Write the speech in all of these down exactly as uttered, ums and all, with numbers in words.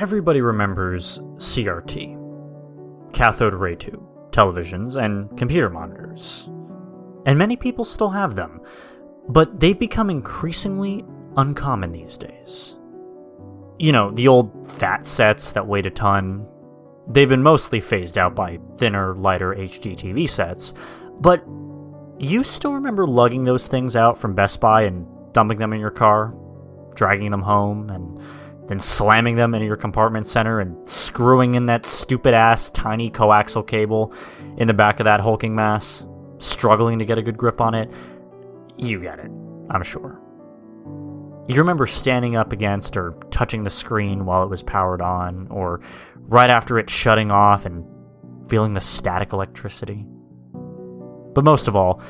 everybody remembers C R T, cathode ray tube, televisions, and computer monitors. And many people still have them, but they've become increasingly uncommon these days. You know, the old fat sets that weighed a ton, they've been mostly phased out by thinner, lighter H D T V sets, but you still remember lugging those things out from Best Buy and dumping them in your car, dragging them home, and then slamming them into your compartment center and screwing in that stupid-ass tiny coaxial cable in the back of that hulking mass, struggling to get a good grip on it. You get it, I'm sure. You remember standing up against or touching the screen while it was powered on, or right after it shutting off and feeling the static electricity. But most of all,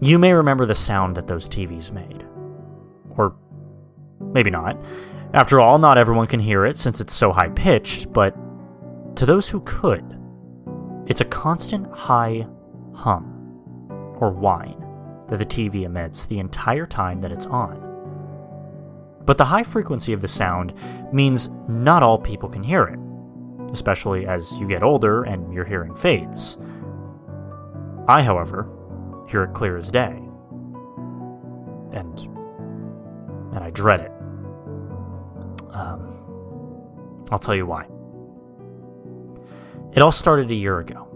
you may remember the sound that those T Vs made. Or maybe not. After all, not everyone can hear it since it's so high-pitched, but to those who could, it's a constant high hum or whine that the T V emits the entire time that it's on. But the high frequency of the sound means not all people can hear it, especially as you get older and your hearing fades. I, however, hear it clear as day. And... and I dread it. Um, I'll tell you why. It all started a year ago.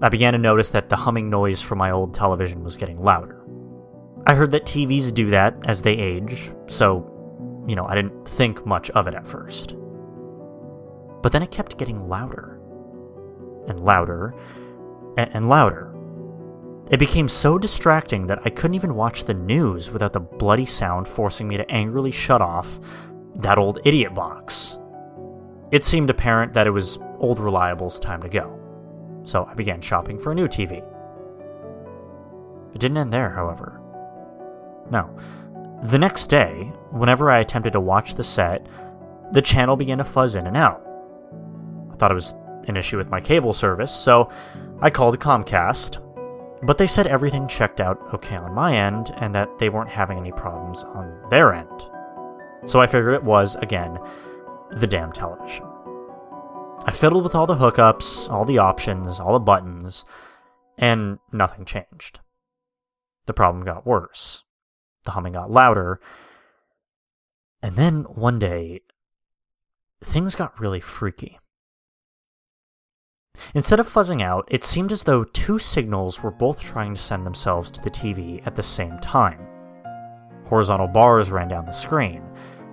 I began to notice that the humming noise from my old television was getting louder. I heard that T Vs do that as they age, so, you know, I didn't think much of it at first. But then it kept getting louder, and louder, and, and louder. It became so distracting that I couldn't even watch the news without the bloody sound forcing me to angrily shut off that old idiot box. It seemed apparent that it was old reliable's time to go, so I began shopping for a new T V. It didn't end there, however. No. The next day, whenever I attempted to watch the set, the channel began to fuzz in and out. I thought it was an issue with my cable service, so I called Comcast, but they said everything checked out okay on my end and that they weren't having any problems on their end. So I figured it was, again, the damn television. I fiddled with all the hookups, all the options, all the buttons, and nothing changed. The problem got worse. The humming got louder, and then one day, things got really freaky. Instead of fuzzing out, it seemed as though two signals were both trying to send themselves to the T V at the same time. Horizontal bars ran down the screen,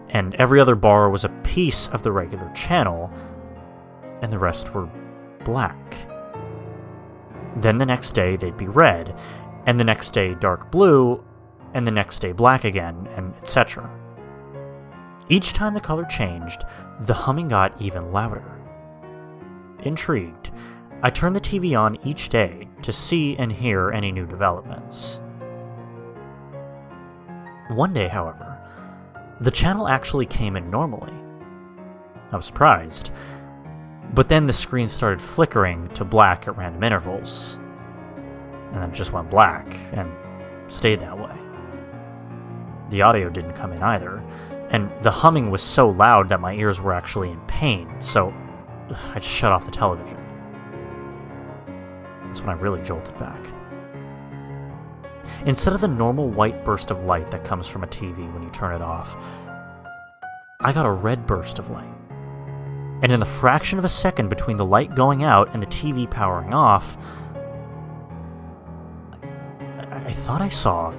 and every other bar was a piece of the regular channel, and the rest were black. Then the next day, they'd be red, and the next day, dark blue, and the next day black again, and et cetera. Each time the color changed, the humming got even louder. Intrigued, I turned the T V on each day to see and hear any new developments. One day, however, the channel actually came in normally. I was surprised, but then the screen started flickering to black at random intervals, and then it just went black and stayed that way. The audio didn't come in either, and the humming was so loud that my ears were actually in pain, so I just shut off the television. That's when I really jolted back. Instead of the normal white burst of light that comes from a T V when you turn it off, I got a red burst of light. And in the fraction of a second between the light going out and the T V powering off, I, I thought I saw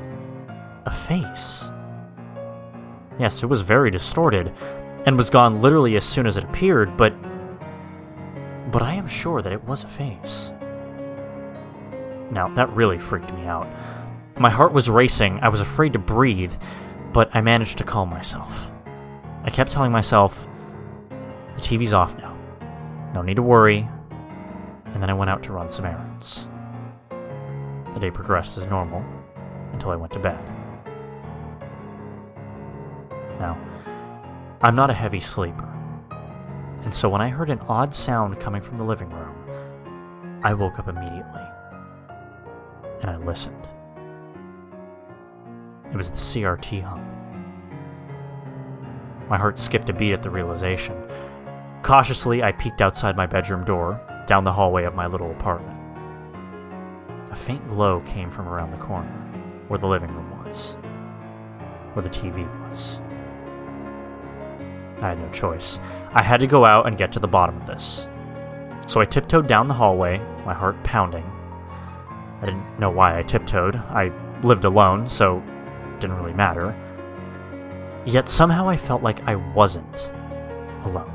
a face. Yes, it was very distorted, and was gone literally as soon as it appeared, but... but I am sure that it was a face. Now, that really freaked me out. My heart was racing, I was afraid to breathe, but I managed to calm myself. I kept telling myself, the T V's off now. No need to worry. And then I went out to run some errands. The day progressed as normal, until I went to bed. Now, I'm not a heavy sleeper, and so when I heard an odd sound coming from the living room, I woke up immediately, and I listened. It was the C R T hum. My heart skipped a beat at the realization, Cautiously, I peeked outside my bedroom door, down the hallway of my little apartment. A faint glow came from around the corner, where the living room was, where the T V was. I had no choice. I had to go out and get to the bottom of this. So I tiptoed down the hallway, my heart pounding. I didn't know why I tiptoed. I lived alone, so it didn't really matter. Yet somehow I felt like I wasn't alone.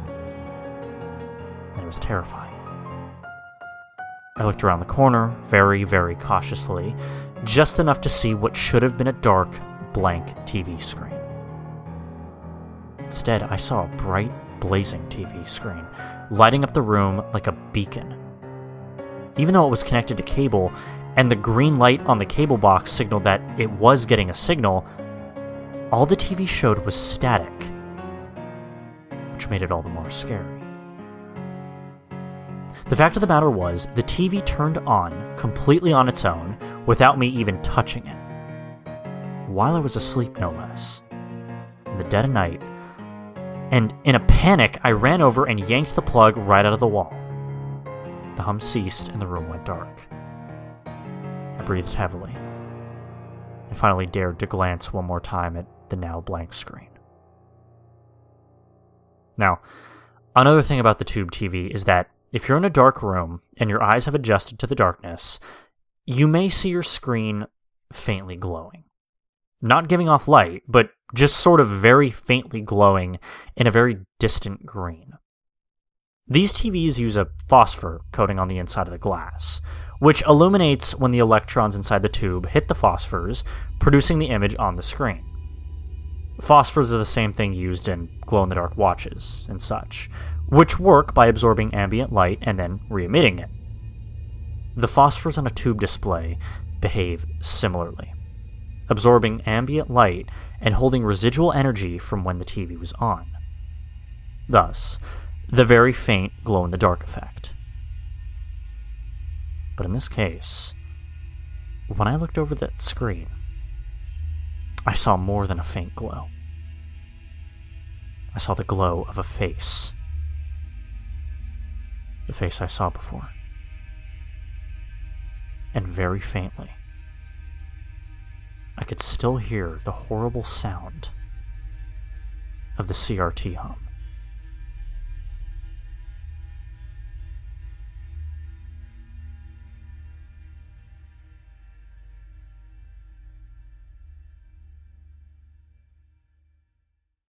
And it was terrifying. I looked around the corner, very, very cautiously, just enough to see what should have been a dark, blank T V screen. Instead, I saw a bright, blazing T V screen, lighting up the room like a beacon. Even though it was connected to cable, and the green light on the cable box signaled that it was getting a signal, all the T V showed was static, which made it all the more scary. The fact of the matter was, the T V turned on, completely on its own, without me even touching it. While I was asleep, no less. In the dead of night, and in a panic, I ran over and yanked the plug right out of the wall. The hum ceased and the room went dark. I breathed heavily. I finally dared to glance one more time at the now blank screen. Now, another thing about the tube T V is that if you're in a dark room and your eyes have adjusted to the darkness, you may see your screen faintly glowing. Not giving off light, but just sort of very faintly glowing in a very distant green. These T Vs use a phosphor coating on the inside of the glass, which illuminates when the electrons inside the tube hit the phosphors, producing the image on the screen. Phosphors are the same thing used in glow-in-the-dark watches and such, which work by absorbing ambient light and then re-emitting it. The phosphors on a tube display behave similarly, absorbing ambient light and holding residual energy from when the T V was on. Thus, the very faint glow-in-the-dark effect. But in this case, when I looked over that screen, I saw more than a faint glow. I saw the glow of a face. The face I saw before. And very faintly, I could still hear the horrible sound of the C R T hum.